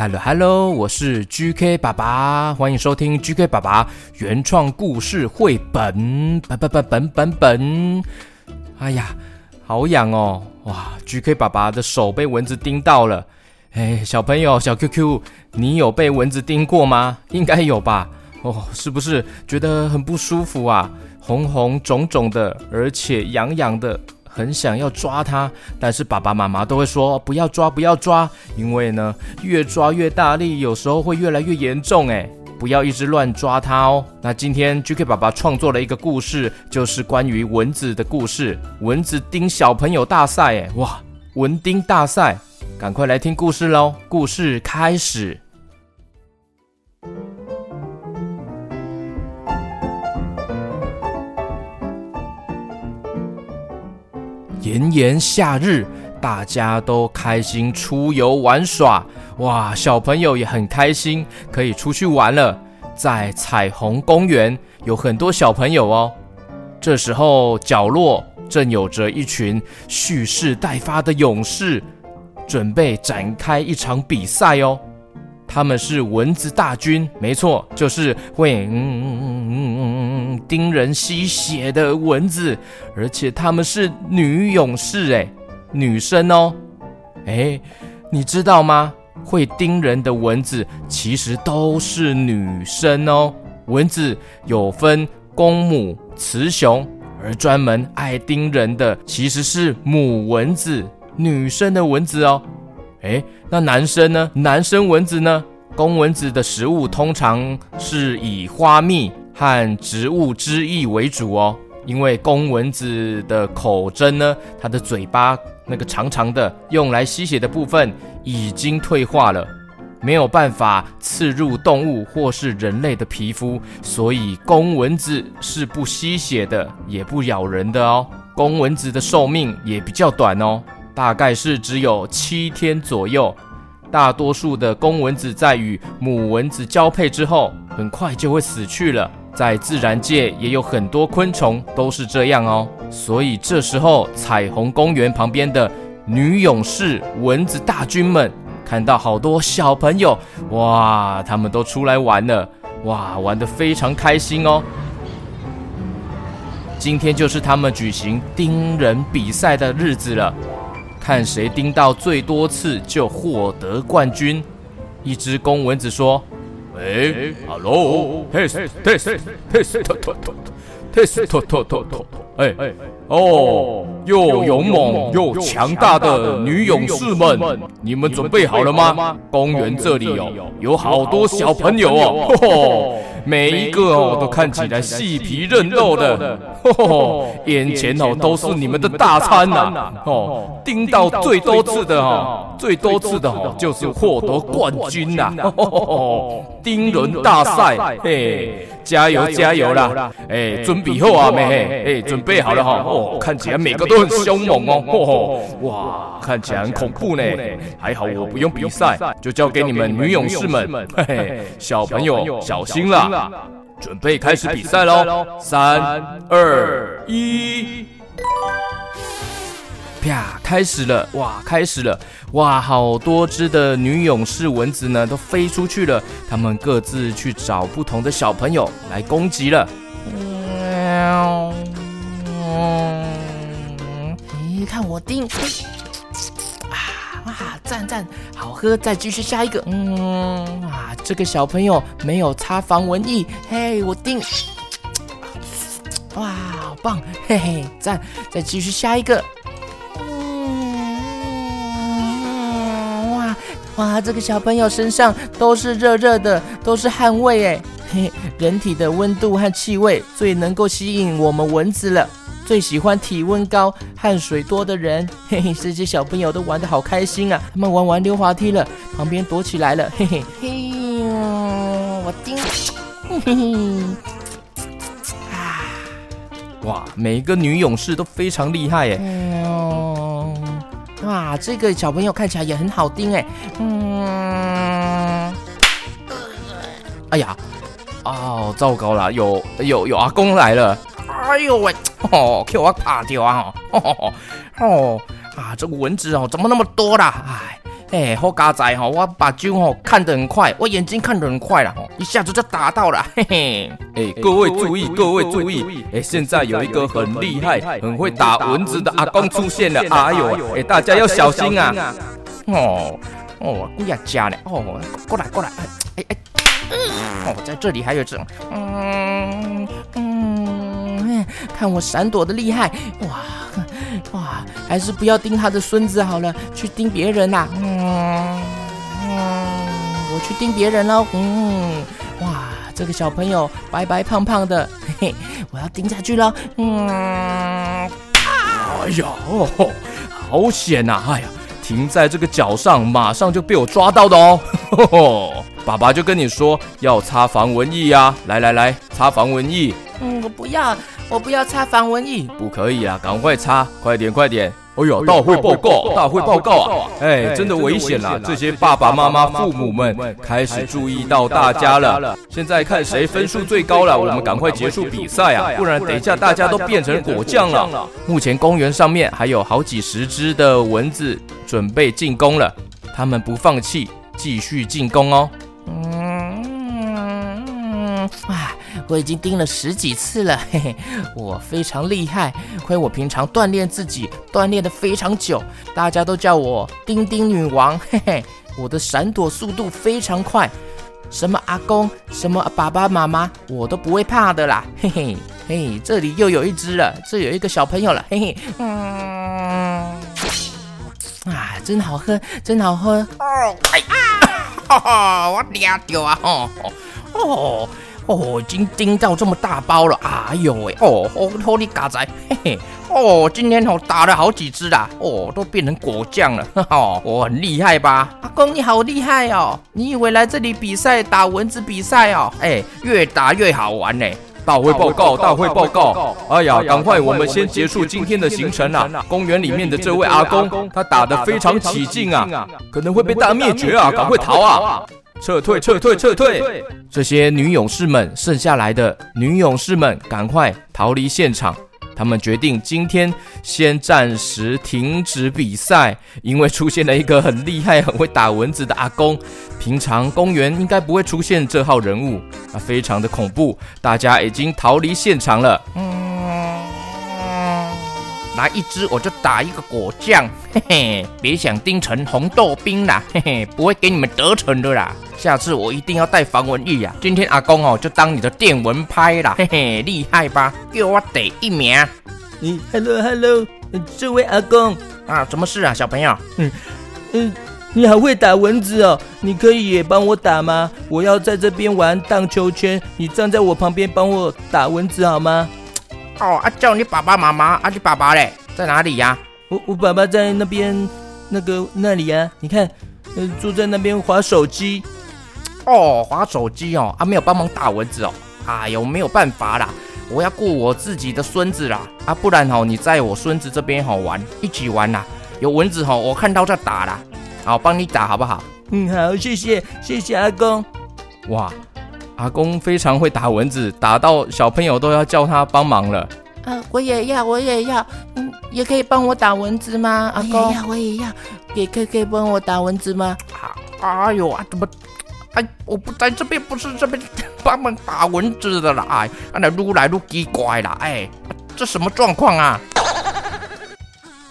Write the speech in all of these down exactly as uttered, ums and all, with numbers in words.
Hello Hello， 我是 G K 爸爸，欢迎收听 G K 爸爸原创故事绘本本本本本本。哎呀，好痒哦！哇 ，G K 爸爸的手被蚊子叮到了。哎，小朋友，小 Q Q， 你有被蚊子叮过吗？应该有吧？哦，是不是觉得很不舒服啊？红红肿肿的，而且痒痒的。很想要抓它，但是爸爸妈妈都会说不要抓不要抓，因为呢越抓越大力，有时候会越来越严重哎，不要一直乱抓它哦。那今天 G K 爸爸创作了一个故事，就是关于蚊子的故事，蚊子叮小朋友大赛哎，哇，蚊叮大赛，赶快来听故事咯，故事开始。炎炎夏日，大家都开心出游玩耍，哇，小朋友也很开心，可以出去玩了。在彩虹公园，有很多小朋友哦。这时候，角落正有着一群蓄势待发的勇士，准备展开一场比赛哦。他们是蚊子大军，没错，就是会嗯嗯嗯嗯嗯叮人吸血的蚊子，而且他们是女勇士哎，女生哦。哎，你知道吗？会叮人的蚊子其实都是女生哦。蚊子有分公母、雌雄，而专门爱叮人的其实是母蚊子，女生的蚊子哦。诶，那男生呢？男生蚊子呢？公蚊子的食物通常是以花蜜和植物汁液为主哦，因为公蚊子的口针呢，它的嘴巴那个长长的用来吸血的部分已经退化了，没有办法刺入动物或是人类的皮肤，所以公蚊子是不吸血的，也不咬人的哦。公蚊子的寿命也比较短哦，大概是只有七天左右，大多数的公蚊子在与母蚊子交配之后，很快就会死去了。在自然界也有很多昆虫都是这样哦，所以这时候彩虹公园旁边的女勇士蚊子大军们看到好多小朋友，哇，他们都出来玩了，哇，玩得非常开心哦。今天就是他们举行叮人比赛的日子了。看谁叮到最多次就获得冠军。一只公蚊子说：“喂 ，hello， test test test test test test 哎哦，又勇猛又强大的女勇士们，你们准备好了吗？公园这里有有好多小朋友哦，每一个哦都看起来细皮嫩肉的。”哦，眼前哦都是你们的大餐呐！哦，叮到最多次的哦，最多次的哦就是获得冠军呐！哦，叮人大赛，嘿，加油加油啦！哎，准备好啊妹，哎，准备好了哈！哦，看起来每个都很凶猛哦！哇，看起来很恐怖呢。还好我不用比赛，就交给你们女勇士们。嘿，小朋友小心啦！准备开始比赛喽！三、二、一，啪！开始了！哇，开始了！哇，好多只的女勇士蚊子呢，都飞出去了。他们各自去找不同的小朋友来攻击了。喵！你看我叮！啊，赞赞，好喝！再继续下一个。嗯啊，这个小朋友没有擦防蚊液，嘿，我叮，哇，好棒，嘿嘿，赞！再继续下一个。嗯，哇哇，这个小朋友身上都是热热的，都是汗味哎，嘿，人体的温度和气味最能够吸引我们蚊子了。最喜欢体温高、汗水多的人，嘿嘿，这些小朋友都玩得好开心啊！他们玩完溜滑梯了，旁边躲起来了，嘿嘿。嘿呦，我叮，嘿嘿，啊！哇，每一个女勇士都非常厉害耶！哎呦，哇，这个小朋友看起来也很好叮哎，嗯，哎呀，哦，糟糕了，有有有阿公来了。哎呦喂！哦，给我打掉啊！哦哦哦！啊，这个蚊子哦，怎么那么多啦？哎，哎，好加在吼，我把睭吼看得很快，我眼睛看得很快啦，一下子就打到了，嘿嘿。哎，各位注意，各位注意，哎，现在有一个很厉害、很会打蚊子的阿公出现了，哎呦，哎，大家要小心啊！哦哦，哎呀，家呢？哦，过来过来，哎哎，哦，在这里还有这种，嗯嗯，看我闪躲的厉害，哇！哇，还是不要盯他的孙子好了，去盯别人啦、啊。嗯嗯，我去盯别人喽。嗯，哇，这个小朋友白白胖胖的，嘿嘿，我要盯下去喽。嗯，哎呀，哦、好险呐、啊！哎呀，停在这个脚上，马上就被我抓到的哦。呵呵，爸爸就跟你说要擦防蚊液啊，来来来，擦防蚊液。嗯，我不要。我不要擦防蚊液，不可以啊！赶快擦，快点，快点！哎呦，大会报告，大会报告啊！哎，真的危险啦！这些爸爸妈妈、父母们开始注意到大家了。现在看谁分数最高了，我们赶快结束比赛啊！不然等一下大家都变成果酱了。目前公园上面还有好几十只的蚊子准备进攻了，他们不放弃，继续进攻哦。哇，我已经盯了十几次了，嘿嘿，我非常厉害。亏我平常锻炼自己，锻炼得非常久，大家都叫我丁丁女王，嘿嘿，我的闪躲速度非常快，什么阿公，什么爸爸妈妈，我都不会怕的啦，嘿嘿，嘿，这里又有一只了，这有一个小朋友了，嘿嘿，嗯，啊，真好喝，真好喝，哦，哎啊，我抓到啊，吼、哦。哦哦，已经盯到这么大包了，哎呦喂！哦，好你嘎仔，嘿嘿，哦，今天我、哦、打了好几只啦，哦，都变成果酱了，哈、哦、哈，我很厉害吧？阿公你好厉害哦！你以为来这里比赛打蚊子比赛哦？哎，越打越好玩呢、欸。大会报告，大会报告！哎呀，赶快我们先结束今天的行程啦、啊！公园里面的这位阿公，他打得非常起劲啊，可能会被大灭绝啊，赶快逃啊！撤退！撤退！撤退！这些女勇士们，剩下来的女勇士们，赶快逃离现场。他们决定今天先暂时停止比赛，因为出现了一个很厉害、很会打蚊子的阿公。平常公园应该不会出现这号人物，啊，非常的恐怖。大家已经逃离现场了。嗯，拿一支我就打一个果酱，嘿嘿，别想盯成红豆冰啦，嘿嘿，不会给你们得逞的啦。下次我一定要带防蚊液啊！今天阿公哦，就当你的电蚊拍啦，嘿嘿，厉害吧？给我得一名。嗯 ，hello hello， 这位阿公啊，什么事啊，小朋友？嗯嗯，你好会打蚊子哦，你可以也帮我打吗？我要在这边玩荡秋千，你站在我旁边帮我打蚊子好吗？哦啊，叫你爸爸妈妈啊，你爸爸嘞在哪里呀、啊？我我爸爸在那边，那个那里呀、啊，你看，呃，坐在那边滑手机。哦，滑手机哦，啊，没有帮忙打蚊子哦，哎呦，没有办法啦，我要顾我自己的孙子啦，啊，不然哦，你在我孙子这边好、哦、玩，一起玩啦，有蚊子哦，我看到就打啦，好，帮你打好不好？嗯，好，谢谢，谢谢阿公。哇，阿公非常会打蚊子，打到小朋友都要叫他帮忙了。啊，我也要，我也要，嗯，也可以帮我打蚊子吗？阿公，我也要，我也要，也可以可以帮我打蚊子吗？啊，哎呦啊，怎么？哎，我不在这边，不是这边帮忙打蚊子的啦！哎，那撸来撸奇怪啦！哎，这什么状况啊？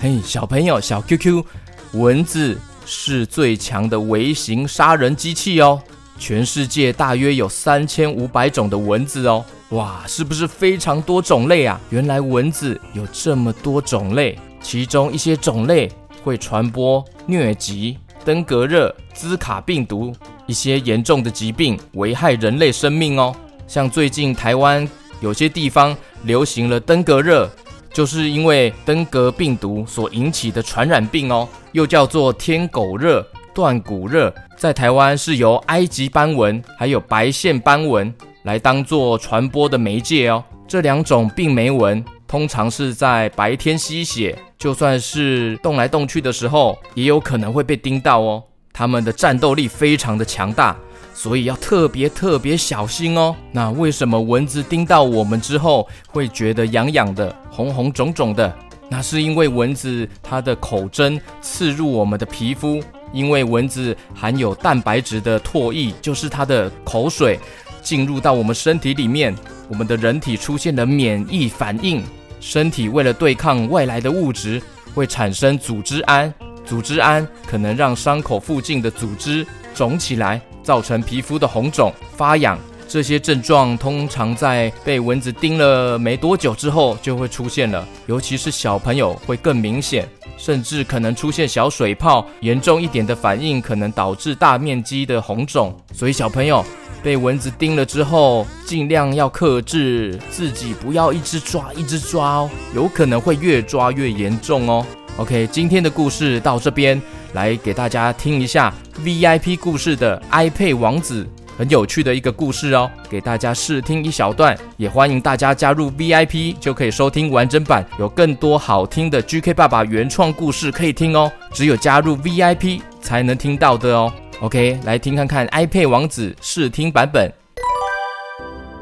嘿，小朋友，小 Q Q， 蚊子是最强的微型杀人机器哦！全世界大约有三千五百种的蚊子哦！哇，是不是非常多种类啊？原来蚊子有这么多种类，其中一些种类会传播疟疾、登革热、兹卡病毒。一些严重的疾病危害人类生命哦，像最近台湾有些地方流行了登革热，就是因为登革病毒所引起的传染病哦，又叫做天狗热、断骨热，在台湾是由埃及斑蚊还有白线斑蚊来当作传播的媒介哦。这两种病媒蚊通常是在白天吸血，就算是动来动去的时候，也有可能会被叮到哦。他们的战斗力非常的强大，所以要特别特别小心哦。那为什么蚊子叮到我们之后会觉得痒痒的、红红肿肿的？那是因为蚊子它的口针刺入我们的皮肤，因为蚊子含有蛋白质的唾液，就是它的口水，进入到我们身体里面，我们的人体出现了免疫反应，身体为了对抗外来的物质，会产生组织胺，组织胺可能让伤口附近的组织肿起来，造成皮肤的红肿、发痒。这些症状通常在被蚊子叮了没多久之后就会出现了，尤其是小朋友会更明显，甚至可能出现小水泡，严重一点的反应可能导致大面积的红肿。所以小朋友被蚊子叮了之后，尽量要克制自己，不要一直抓一直抓哦，有可能会越抓越严重哦。 OK， 今天的故事到这边，来给大家听一下 V I P 故事的哀佩王子，很有趣的一个故事哦，给大家试听一小段，也欢迎大家加入 V I P， 就可以收听完整版，有更多好听的 G K 爸爸原创故事可以听哦，只有加入 V I P 才能听到的哦。OK， 来听看看哀佩王子试听版本。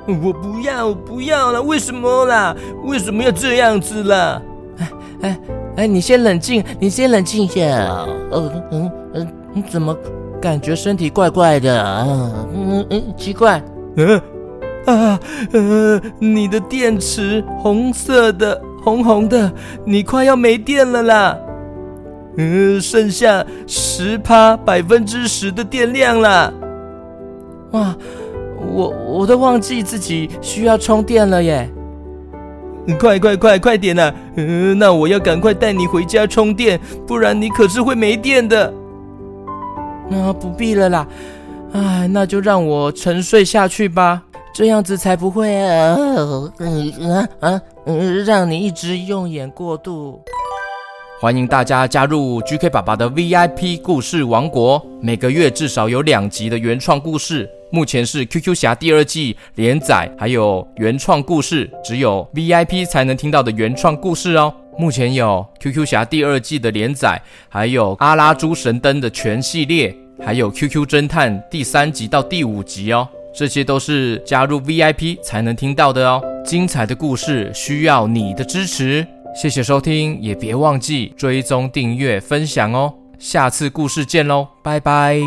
我不要，我不要啦，为什么啦？为什么要这样子啦？哎哎哎，你先冷静，你先冷静一下。呃嗯嗯，你怎么？感觉身体怪怪的，啊、嗯嗯，奇怪，嗯啊呃，你的电池红色的，红红的，你快要没电了啦，嗯，剩下十趴百分之十的电量啦，哇，我我都忘记自己需要充电了耶，嗯、快快快快点啊，嗯，那我要赶快带你回家充电，不然你可是会没电的。啊、呃，不必了啦，哎，那就让我沉睡下去吧，这样子才不会啊啊啊、嗯，让你一直用眼过度。欢迎大家加入 G K 爸爸的 V I P 故事王国，每个月至少有两集的原创故事，目前是 Q Q 侠第二季连载，还有原创故事，只有 V I P 才能听到的原创故事哦。目前有 Q Q 侠第二季的连载，还有阿拉猪神灯的全系列，还有 Q Q 侦探第三集到第五集哦，这些都是加入 V I P 才能听到的哦。精彩的故事需要你的支持，谢谢收听，也别忘记追踪、订阅、分享哦。下次故事见咯，拜拜。